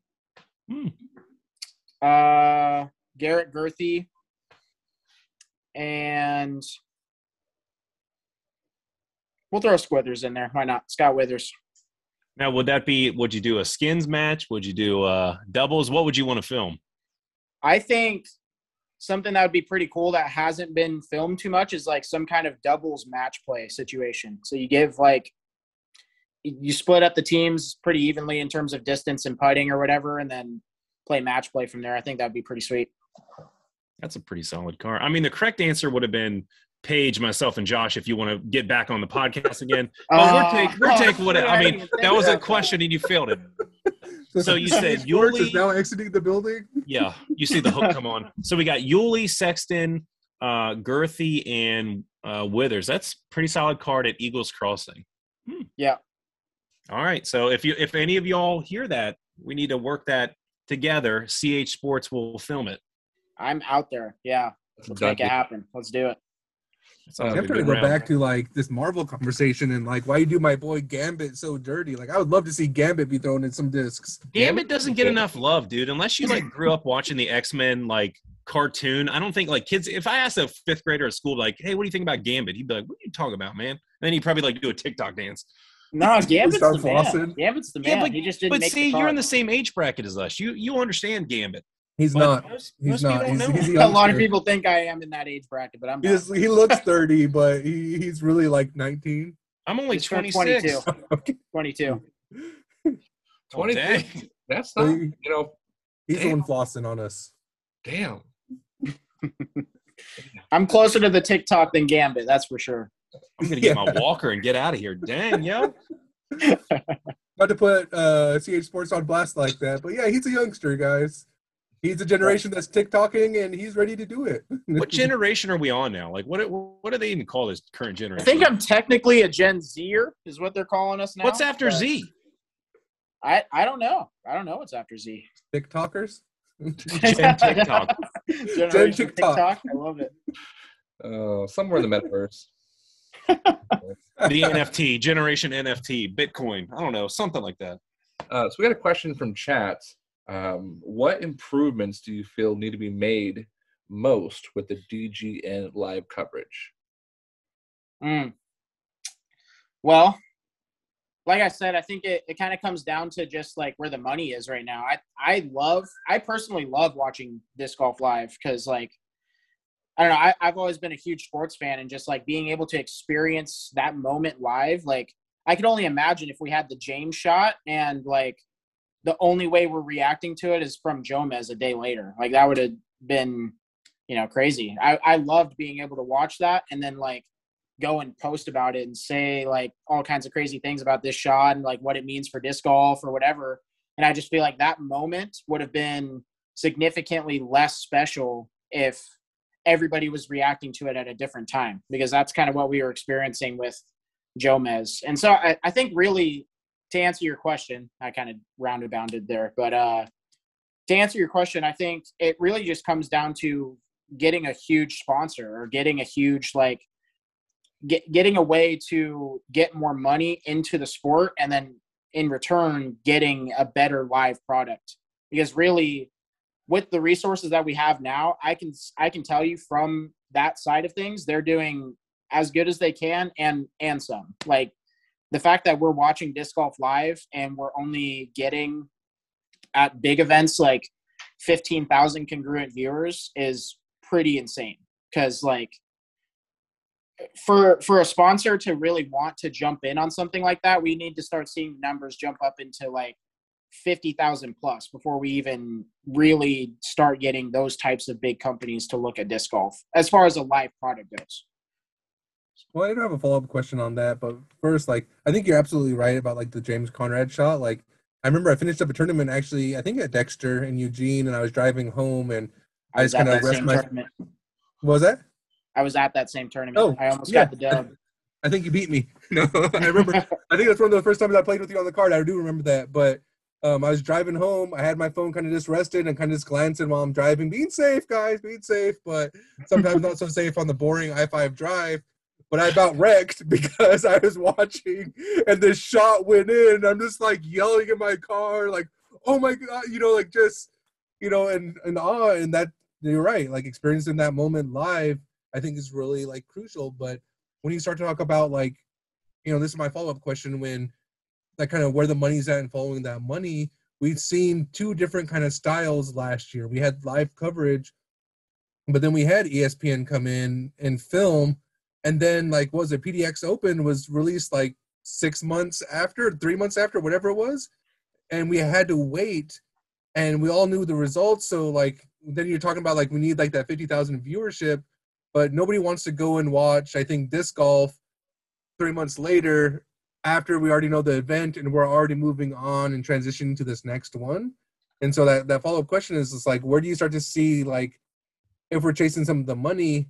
Garrett Gerthy, and we'll throw Squithers in there. Why not? Scott Withers. Now, would you do a skins match? Would you do doubles? What would you want to film? I think something that would be pretty cool that hasn't been filmed too much is like some kind of doubles match play situation. So you give like you split up the teams pretty evenly in terms of distance and putting or whatever, and then play match play from there. I think that'd be pretty sweet. That's a pretty solid card. I mean, the correct answer would have been Paige, myself, and Josh, if you want to get back on the podcast again. We'll take what – I mean, that was a question and you failed it. So you said Yuli is now exiting the building? Yeah. You see the hook come on. So we got Yuli, Sexton, Gerthy, and Withers. That's pretty solid card at Eagles Crossing. Yeah. All right, so if any of y'all hear that, we need to work that together. CH Sports will film it. I'm out there, yeah. Let's make it happen. Let's do it. I'm trying to go back to, like, this Marvel conversation and, like, why you do my boy Gambit so dirty. Like, I would love to see Gambit be thrown in some discs. Gambit doesn't get enough love, dude, unless you, like, grew up watching the X-Men, like, cartoon. I don't think, like, kids – if I asked a fifth grader at school, like, hey, what do you think about Gambit? He'd be like, what are you talking about, man? And then he'd probably, like, do a TikTok dance. No, Gambit's the man. Gambit's the man. Yeah, but, he just didn't but make see, you're in the same age bracket as us. You understand Gambit. He's but not. He's not. He's a lot of people think I am in that age bracket, but I'm not. He looks 30, but he's really like 19. I'm only 26. 22. 22. That's not. He's the one flossing on us. Damn. I'm closer to the TikTok than Gambit. That's for sure. I'm going to get my walker and get out of here. Dang, yo. Not to put CH Sports on blast like that, but, yeah, he's a youngster, guys. He's a generation that's TikToking, and he's ready to do it. What generation are we on now? Like, what do they even call this current generation? I think I'm technically a Gen Zer is what they're calling us now. What's after Z? I don't know. I don't know what's after Z. TikTokers? Gen TikTok. Gen TikTok. I love it. Somewhere in the metaverse. The NFT, generation NFT, Bitcoin, I don't know, something like that. So we got a question from chat. What improvements do you feel need to be made most with the DGN live coverage? Well, like I said, I think it kind of comes down to just like where the money is right now. I personally love watching disc golf live because, like, I don't know. I've always been a huge sports fan, and just like being able to experience that moment live, like I could only imagine if we had the James shot and like the only way we're reacting to it is from Jomez a day later. Like that would have been, crazy. I loved being able to watch that and then like go and post about it and say like all kinds of crazy things about this shot and like what it means for disc golf or whatever. And I just feel like that moment would have been significantly less special if everybody was reacting to it at a different time, because that's kind of what we were experiencing with Jomez. And so I think really to answer your question, I kind of rounded there, but to answer your question, I think it really just comes down to getting a huge sponsor or getting a huge, like, getting a way to get more money into the sport, and then in return getting a better live product. Because really, with the resources that we have now, I can tell you from that side of things, they're doing as good as they can and some. Like, the fact that we're watching disc golf live and we're only getting at big events like 15,000 congruent viewers is pretty insane. Because, like, for a sponsor to really want to jump in on something like that, we need to start seeing numbers jump up into like 50,000 plus before we even really start getting those types of big companies to look at disc golf as far as a live product goes. Well, I do have a follow-up question on that, but first, like, I think you're absolutely right about, like, the James Conrad shot. Like, I remember I finished up a tournament, actually, I think at Dexter in Eugene, and I was driving home, and I just kind of rest my tournament. What was that? I was at that same tournament. Oh, I almost got the dub. I think you beat me. No, I remember. I think that's one of the first times I played with you on the card. I do remember that, but I was driving home. I had my phone kind of just rested and kind of just glancing while I'm driving, being safe, guys, being safe, but sometimes not so safe on the boring I-5 drive. But I about wrecked because I was watching and this shot went in. And I'm just like yelling at my car, like, oh my God, you know, like just, you know, and awe. And that, you're right, like experiencing that moment live, I think is really like crucial. But when you start to talk about, like, you know, this is my follow-up question, when that kind of where the money's at and following that money, we've seen two different kind of styles last year. We had live coverage, but then we had ESPN come in and film. And then, like, what was it? PDX Open was released like 6 months after, 3 months after, whatever it was. And we had to wait, and we all knew the results. So, like, then you're talking about, like, we need like that 50,000 viewership, but nobody wants to go and watch, I think, disc golf 3 months later after we already know the event and we're already moving on and transitioning to this next one. And so that follow-up question is just, like, where do you start to see, like, if we're chasing some of the money,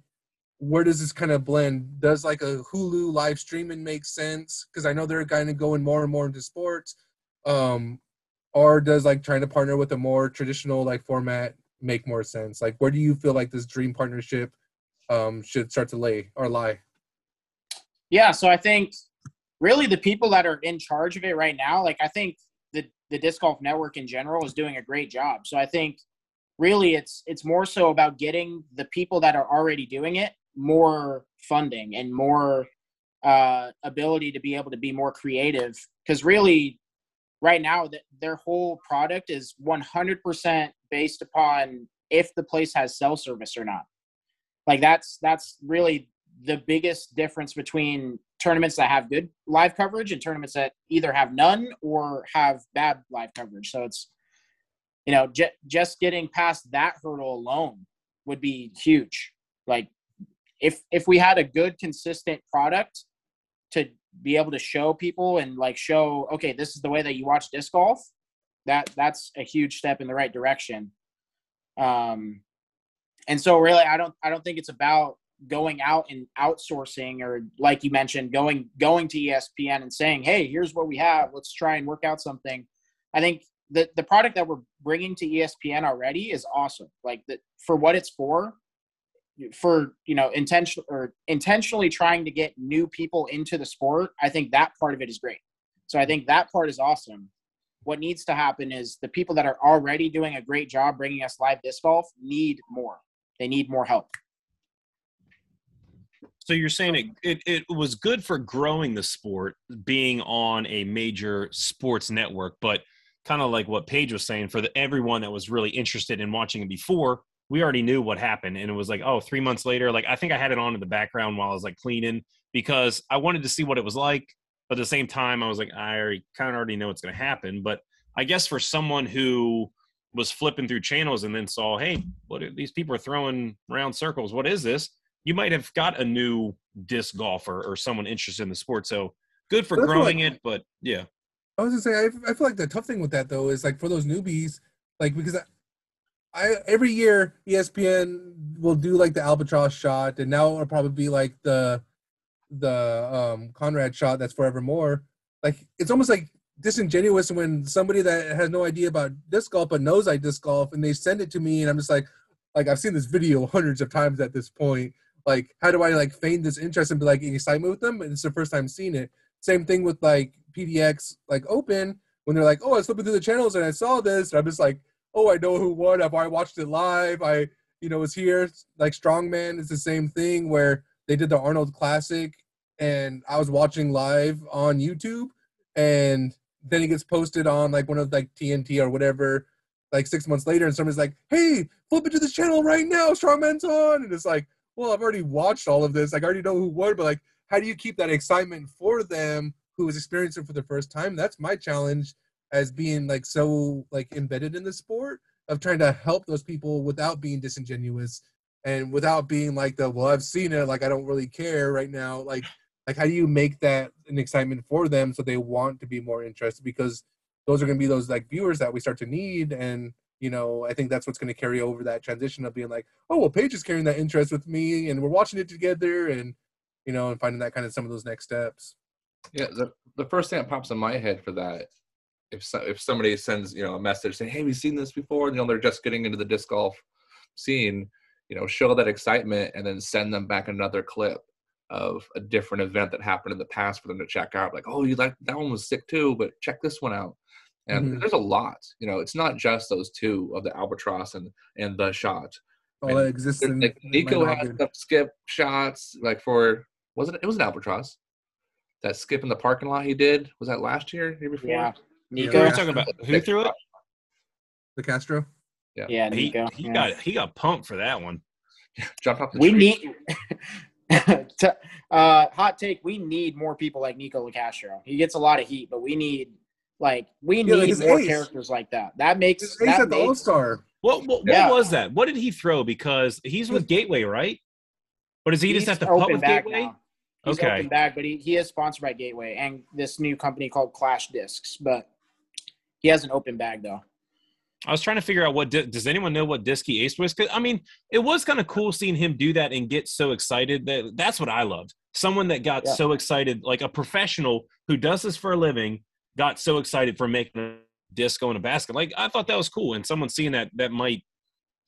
where does this kind of blend? Does, like, a Hulu live streaming make sense? Because I know they're kind of going more and more into sports. Or does, like, trying to partner with a more traditional, like, format make more sense? Like, where do you feel like this dream partnership should start to lie? Yeah, so I think really the people that are in charge of it right now, like, I think the Disc Golf Network in general is doing a great job. So I think really it's more so about getting the people that are already doing it more funding and more ability to be able to be more creative, because really right now their whole product is 100% based upon if the place has cell service or not. Like, that's really the biggest difference between tournaments that have good live coverage and tournaments that either have none or have bad live coverage. So it's, you know, just getting past that hurdle alone would be huge. Like, if we had a good, consistent product to be able to show people and, like, show, okay, this is the way that you watch disc golf, that's a huge step in the right direction. And so really, I don't think it's about going out and outsourcing, or, like you mentioned, going to ESPN and saying, hey, here's what we have, let's try and work out something. I think the product that we're bringing to ESPN already is awesome. Like, for what it's for, you know, intentionally trying to get new people into the sport, I think that part of it is great. So I think that part is awesome. What needs to happen is the people that are already doing a great job bringing us live disc golf need more. They need more help. So you're saying it was good for growing the sport, being on a major sports network, but kind of like what Paige was saying, for everyone that was really interested in watching it before, we already knew what happened. And it was like, oh, 3 months later, like, I think I had it on in the background while I was, like, cleaning, because I wanted to see what it was like. But at the same time, I was like, I kind of already know what's going to happen. But I guess for someone who was flipping through channels and then saw, hey, what are these people are throwing round circles? What is this? You might have got a new disc golfer or someone interested in the sport. So good for growing it, but yeah. I was going to say, I feel like the tough thing with that, though, is, like, for those newbies, like, because I every year ESPN will do, like, the albatross shot, and now it'll probably be, like, the Conrad shot that's forevermore. Like, it's almost like disingenuous when somebody that has no idea about disc golf but knows I disc golf and they send it to me and I'm just like I've seen this video hundreds of times at this point. Like, how do I like feign this interest and be like in excitement with them? And it's the first time seeing it. Same thing with like PDX, like Open, when they're like, oh, I was flipping through the channels and I saw this. And I'm just like, oh, I know who won. I've already watched it live. I was here. Like Strongman is the same thing where they did the Arnold Classic and I was watching live on YouTube. And then it gets posted on like one of like TNT or whatever, like 6 months later. And somebody's like, hey, flip it to this channel right now. Strongman's on. And it's like, well, I've already watched all of this. Like, I already know who won, but like, how do you keep that excitement for them who is experiencing it for the first time? That's my challenge as being like so like embedded in the sport of trying to help those people without being disingenuous and without being like the, well, I've seen it, like I don't really care right now. Like how do you make that an excitement for them so they want to be more interested? Because those are going to be those like viewers that we start to need. And, you know, I think that's what's going to carry over that transition of being like, oh, well, Paige is carrying that interest with me and we're watching it together and, you know, and finding that kind of some of those next steps. Yeah, the first thing that pops in my head for that, if somebody sends, you know, a message saying, hey, we've seen this before, and, you know, they're just getting into the disc golf scene, you know, show that excitement and then send them back another clip of a different event that happened in the past for them to check out. Like, oh, you like that one was sick too, but check this one out. And there's a lot, you know, it's not just those two of the albatross and the shot. All that exists. Like, Nico has some skip shots, like for, was it an albatross? That skip in the parking lot he did, was that last year? Year before? Yeah. Nico. Yeah. We're talking about who threw it? The Castro. Yeah. Yeah. Nico. He got pumped for that one. Jumped off the tree. Hot take: we need more people like Nico LaCastro. He gets a lot of heat, but we need more ace. Characters like that. That makes his ace at the All-Star. What was that? What did he throw? Because he's with Gateway, right? Or does he just have to putt with Gateway? Now. He's okay. Open back, but he is sponsored by Gateway and this new company called Clash Discs. But he has an open bag, though. I was trying to figure out what does anyone know what disc he aced with? I mean, it was kind of cool seeing him do that and get so excited. That's what I loved. Someone that got so excited, like a professional who does this for a living, got so excited for making a disc go in a basket. Like, I thought that was cool. And someone seeing that might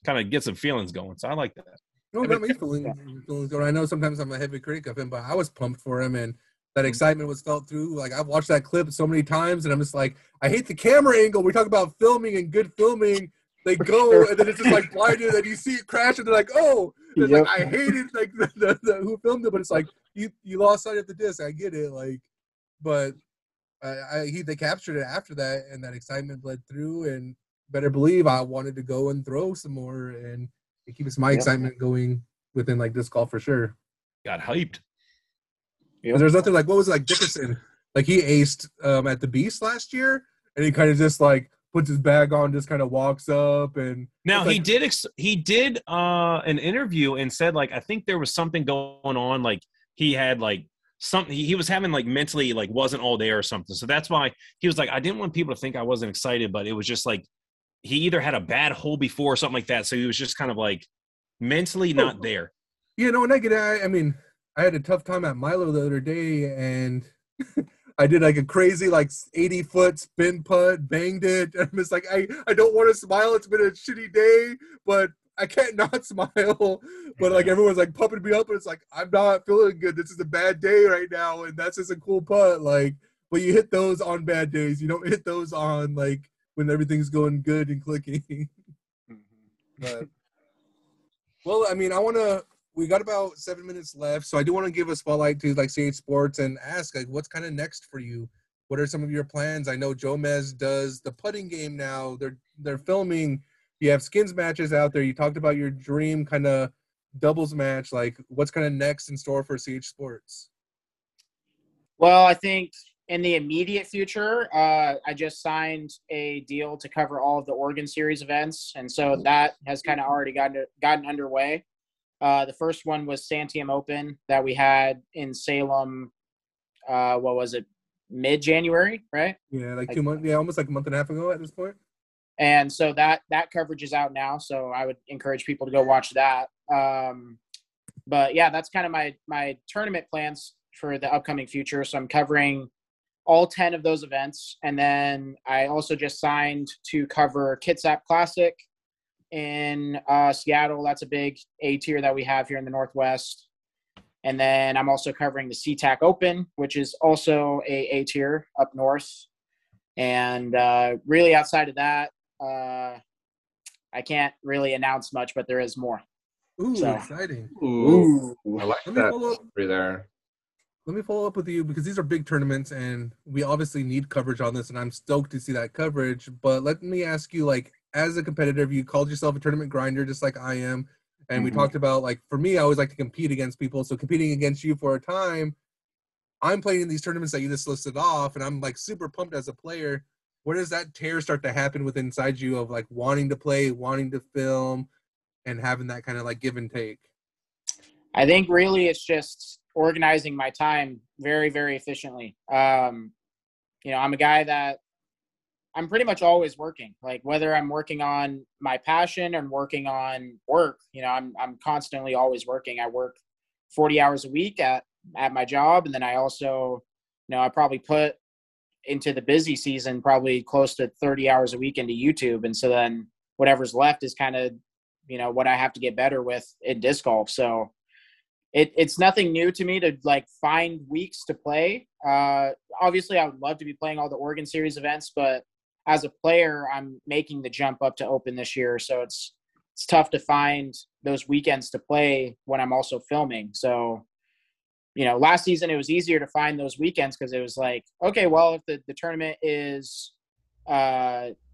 kind of get some feelings going. So I like that. No, not me feelings going. I know sometimes I'm a heavy critic of him, but I was pumped for him, and that excitement was felt through. Like, I've watched that clip so many times, and I'm just like, I hate the camera angle. We talk about filming and good filming. They go, and then it's just like blinded, and you see it crash, and they're like, oh. Yep. Like, I hated like the who filmed it, but it's like, you lost sight of the disc. I get it. Like, but they captured it after that, and that excitement bled through, and better believe I wanted to go and throw some more, and it keeps my excitement going within like this call for sure. Got hyped. Yeah, there's nothing like, what was it, like Dickerson? Like he aced at the Beast last year, and he kind of just like puts his bag on, just kind of walks up and. Now he did an interview and said like, I think there was something going on, like he had like something he was having like mentally like wasn't all there or something, so that's why he was like, I didn't want people to think I wasn't excited, but it was just like. He either had a bad hole before or something like that, so he was just kind of like mentally not there. You know, and I had a tough time at Milo the other day, and I did like a crazy like 80-foot spin putt, banged it. I'm just like, I don't want to smile. It's been a shitty day, but I can't not smile. But like everyone's like pumping me up, and it's like I'm not feeling good. This is a bad day right now, and that's just a cool putt. Like, but you hit those on bad days. You don't hit those on like. When everything's going good and clicking. But, well, I mean, we got about 7 minutes left, so I do want to give a spotlight to like CH Sports and ask like, what's kind of next for you? What are some of your plans? I know Jomez does the putting game now. They're filming. You have skins matches out there. You talked about your dream kind of doubles match. Like, what's kind of next in store for CH Sports? Well, I think in the immediate future, I just signed a deal to cover all of the Oregon Series events, and so that has kind of already gotten underway. The first one was Santiam Open that we had in Salem, what was it, mid-January, right? Yeah, like 2 months, yeah, almost like a month and a half ago at this point. And so that coverage is out now, so I would encourage people to go watch that. But, yeah, that's kind of my tournament plans for the upcoming future. So I'm covering all 10 of those events. And then I also just signed to cover Kitsap Classic in Seattle. That's a big A tier that we have here in the Northwest. And then I'm also covering the SeaTac Open, which is also a tier up north. And really outside of that, I can't really announce much, but there is more. Ooh, so. Exciting. Ooh, I like that story there. Let me follow up with you because these are big tournaments and we obviously need coverage on this, and I'm stoked to see that coverage. But let me ask you, like, as a competitor, you called yourself a tournament grinder just like I am. And we talked about, like, for me, I always like to compete against people. So competing against you for a time, I'm playing in these tournaments that you just listed off, and I'm, like, super pumped as a player. Where does that tear start to happen with inside you of, like, wanting to play, wanting to film, and having that kind of, like, give and take? I think really it's just organizing my time very, very efficiently. You know, I'm a guy that I'm pretty much always working, like whether I'm working on my passion and working on work, you know, I'm constantly always working. I work 40 hours a week at my job. And then I also, you know, I probably put into the busy season, probably close to 30 hours a week into YouTube. And so then whatever's left is kind of, you know, what I have to get better with in disc golf. So it's nothing new to me to like find weeks to play. Obviously I would love to be playing all the Oregon Series events, but as a player, I'm making the jump up to Open this year. So it's tough to find those weekends to play when I'm also filming. So, you know, last season it was easier to find those weekends because it was like, okay, well, if the tournament is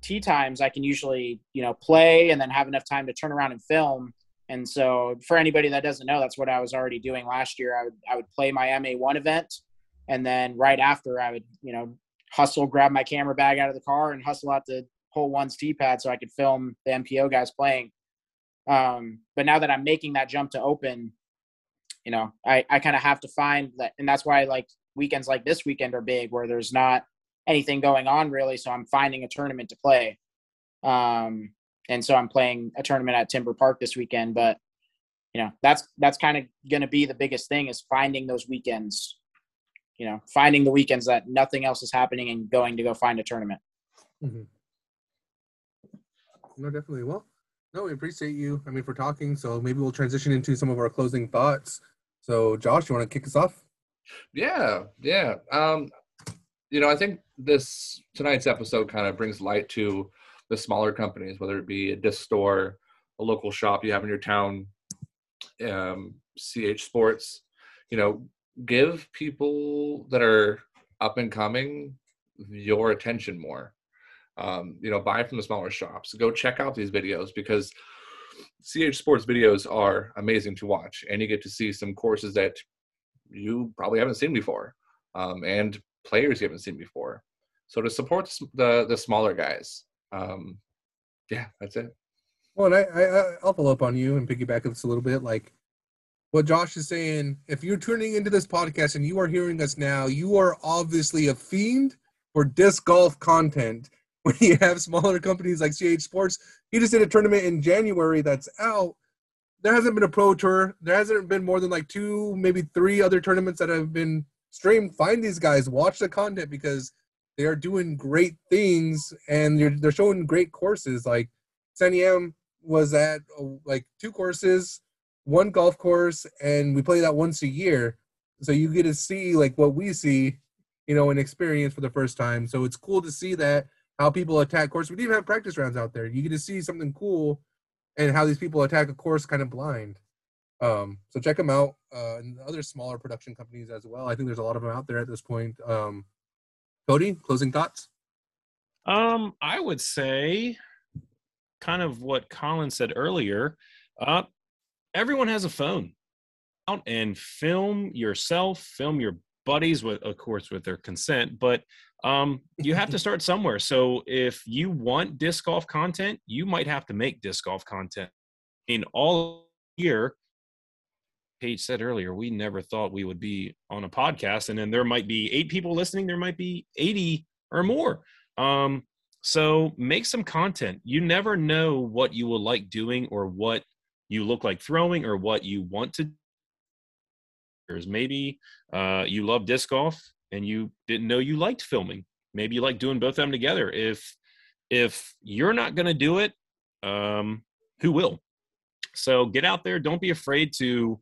tee times, I can usually, you know, play and then have enough time to turn around and film. And so for anybody that doesn't know, that's what I was already doing last year. I would play my MA1 event. And then right after I would, you know, hustle, grab my camera bag out of the car and hustle out the hole one's tee pad so I could film the MPO guys playing. But now that I'm making that jump to Open, you know, I kind of have to find that. And that's why like weekends like this weekend are big where there's not anything going on really. So I'm finding a tournament to play. And so I'm playing a tournament at Timber Park this weekend, but you know, that's kind of going to be the biggest thing is finding those weekends. You know, finding the weekends that nothing else is happening and going to go find a tournament. Mm-hmm. No, definitely. Well, no, we appreciate you. I mean, for talking, so maybe we'll transition into some of our closing thoughts. So, Josh, you want to kick us off? Yeah. You know, I think this tonight's episode kind of brings light to the smaller companies, whether it be a disc store, a local shop you have in your town, CH Sports, you know, give people that are up and coming your attention more. You know, buy from the smaller shops. Go check out these videos because CH Sports videos are amazing to watch, and you get to see some courses that you probably haven't seen before, and players you haven't seen before. So to support the smaller guys, yeah, that's it. Well, and I'll follow up on you and piggyback this a little bit, like. What Josh is saying, if you're tuning into this podcast and you are hearing us now, you are obviously a fiend for disc golf content. When you have smaller companies like CH Sports, he just did a tournament in January that's out. There hasn't been a pro tour. There hasn't been more than like 2, maybe 3 other tournaments that have been streamed. Find these guys, watch the content because they are doing great things and they're showing great courses. Like Saniam was at like 2 courses. 1 golf course, and we play that once a year. So you get to see like what we see, you know, and experience for the first time. So it's cool to see that, how people attack course. We didn't even have practice rounds out there. You get to see something cool and how these people attack a course kind of blind. So check them out, and other smaller production companies as well. I think there's a lot of them out there at this point. Cody, closing thoughts? I would say kind of what Collin said earlier, everyone has a phone. Out and film yourself, film your buddies, with, of course, with their consent. But you have to start somewhere. So if you want disc golf content, you might have to make disc golf content. In all year, Paige said earlier, we never thought we would be on a podcast. And then there might be 8 people listening. There might be 80 or more. So make some content. You never know what you will like doing or what you look like throwing or what you want to do. Maybe you love disc golf. and you didn't know you liked filming. Maybe you like doing both of them together. If you're not going to do it, who will? So get out there. Don't be afraid to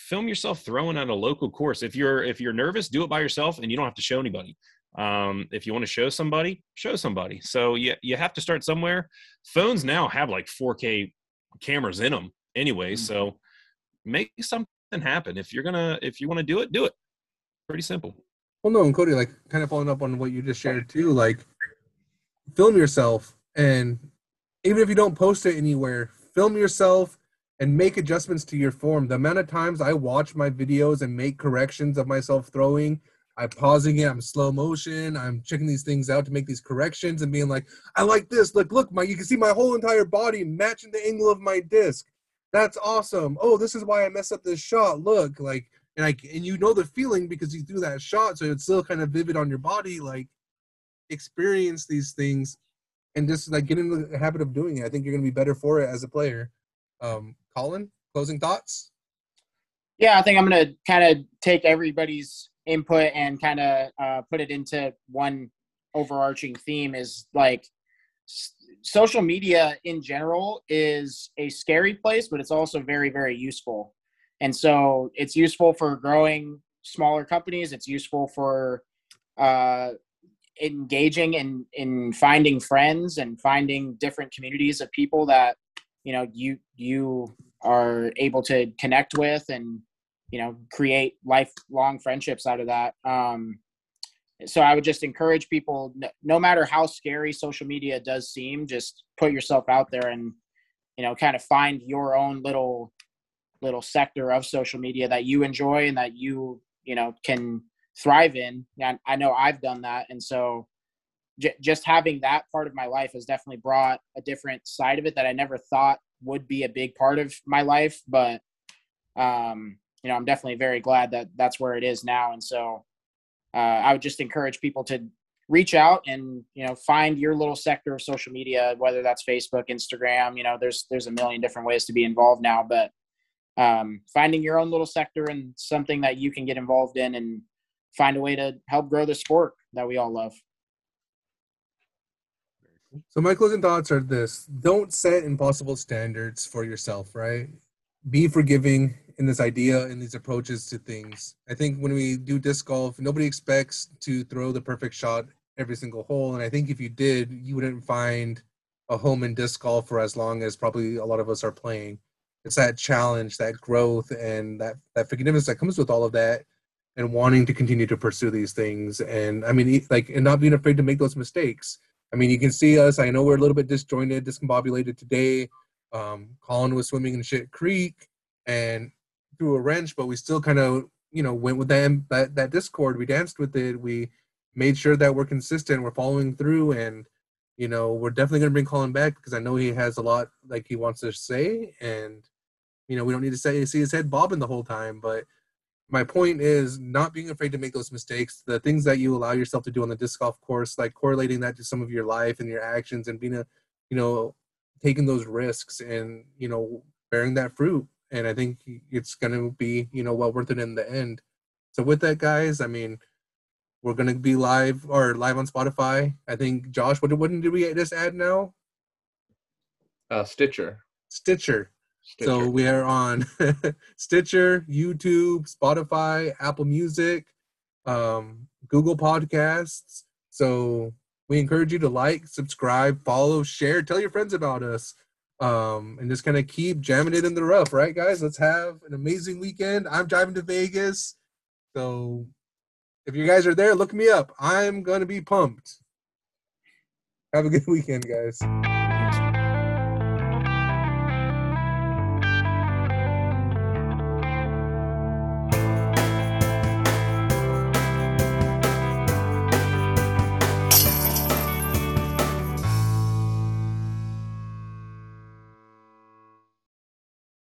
film yourself throwing at a local course. If you're nervous, do it by yourself, and you don't have to show anybody. If you want to show somebody. So you have to start somewhere. Phones now have like 4K cameras in them anyway. Mm-hmm. So make something happen. If you want to do it, do it. Pretty simple. Well, no, and Cody, like kind of following up on what you just shared too, like film yourself, and even if you don't post it anywhere, film yourself and make adjustments to your form. The amount of times I watch my videos and make corrections of myself throwing, I'm pausing it, I'm slow motion, I'm checking these things out to make these corrections and being like, I like this, look, you can see my whole entire body matching the angle of my disc. That's awesome. Oh, this is why I messed up this shot. Look, and you know the feeling because you threw that shot, so it's still kind of vivid on your body. Experience these things and just get into the habit of doing it. I think you're going to be better for it as a player. Collin, closing thoughts? Yeah, I think I'm going to kind of take everybody's input and kind of put it into one overarching theme is social media in general is a scary place, but it's also very, very useful. And so it's useful for growing smaller companies. It's useful for engaging in finding friends and finding different communities of people that, you are able to connect with and, create lifelong friendships out of that. So I would just encourage people, no matter how scary social media does seem, just put yourself out there and, kind of find your own little sector of social media that you enjoy and that you, can thrive in. And I know I've done that. And so just having that part of my life has definitely brought a different side of it that I never thought would be a big part of my life. But, I'm definitely very glad that that's where it is now. And so, I would just encourage people to reach out and, find your little sector of social media, whether that's Facebook, Instagram, there's a million different ways to be involved now, but finding your own little sector and something that you can get involved in and find a way to help grow the sport that we all love. So my closing thoughts are this: don't set impossible standards for yourself, right? Be forgiving in this idea and these approaches to things. I think when we do disc golf, nobody expects to throw the perfect shot every single hole. And I think if you did, you wouldn't find a home in disc golf for as long as probably a lot of us are playing. It's that challenge, that growth, and that forgiveness that comes with all of that and wanting to continue to pursue these things. And I mean, and not being afraid to make those mistakes. I mean, you can see us. I know we're a little bit disjointed, discombobulated today. Collin was swimming in Shit Creek and threw a wrench, but we still kind of, went with that discord. We danced with it. We made sure that we're consistent. We're following through, and, we're definitely going to bring Collin back because I know he has a lot he wants to say, and, we don't need to see his head bobbing the whole time. But my point is not being afraid to make those mistakes, the things that you allow yourself to do on the disc golf course, correlating that to some of your life and your actions and being taking those risks and, bearing that fruit. And I think it's going to be, well worth it in the end. So with that, guys, I mean, we're going to be live on Spotify. I think, Josh, what did we just add now? Stitcher. So we are on Stitcher, YouTube, Spotify, Apple Music, Google Podcasts. So we encourage you to like, subscribe, follow, share, tell your friends about us. And just kind of keep jamming it in the rough, right, guys? Let's have an amazing weekend. I'm driving to Vegas, so if you guys are there, look me up. I'm gonna be pumped. Have a good weekend, guys.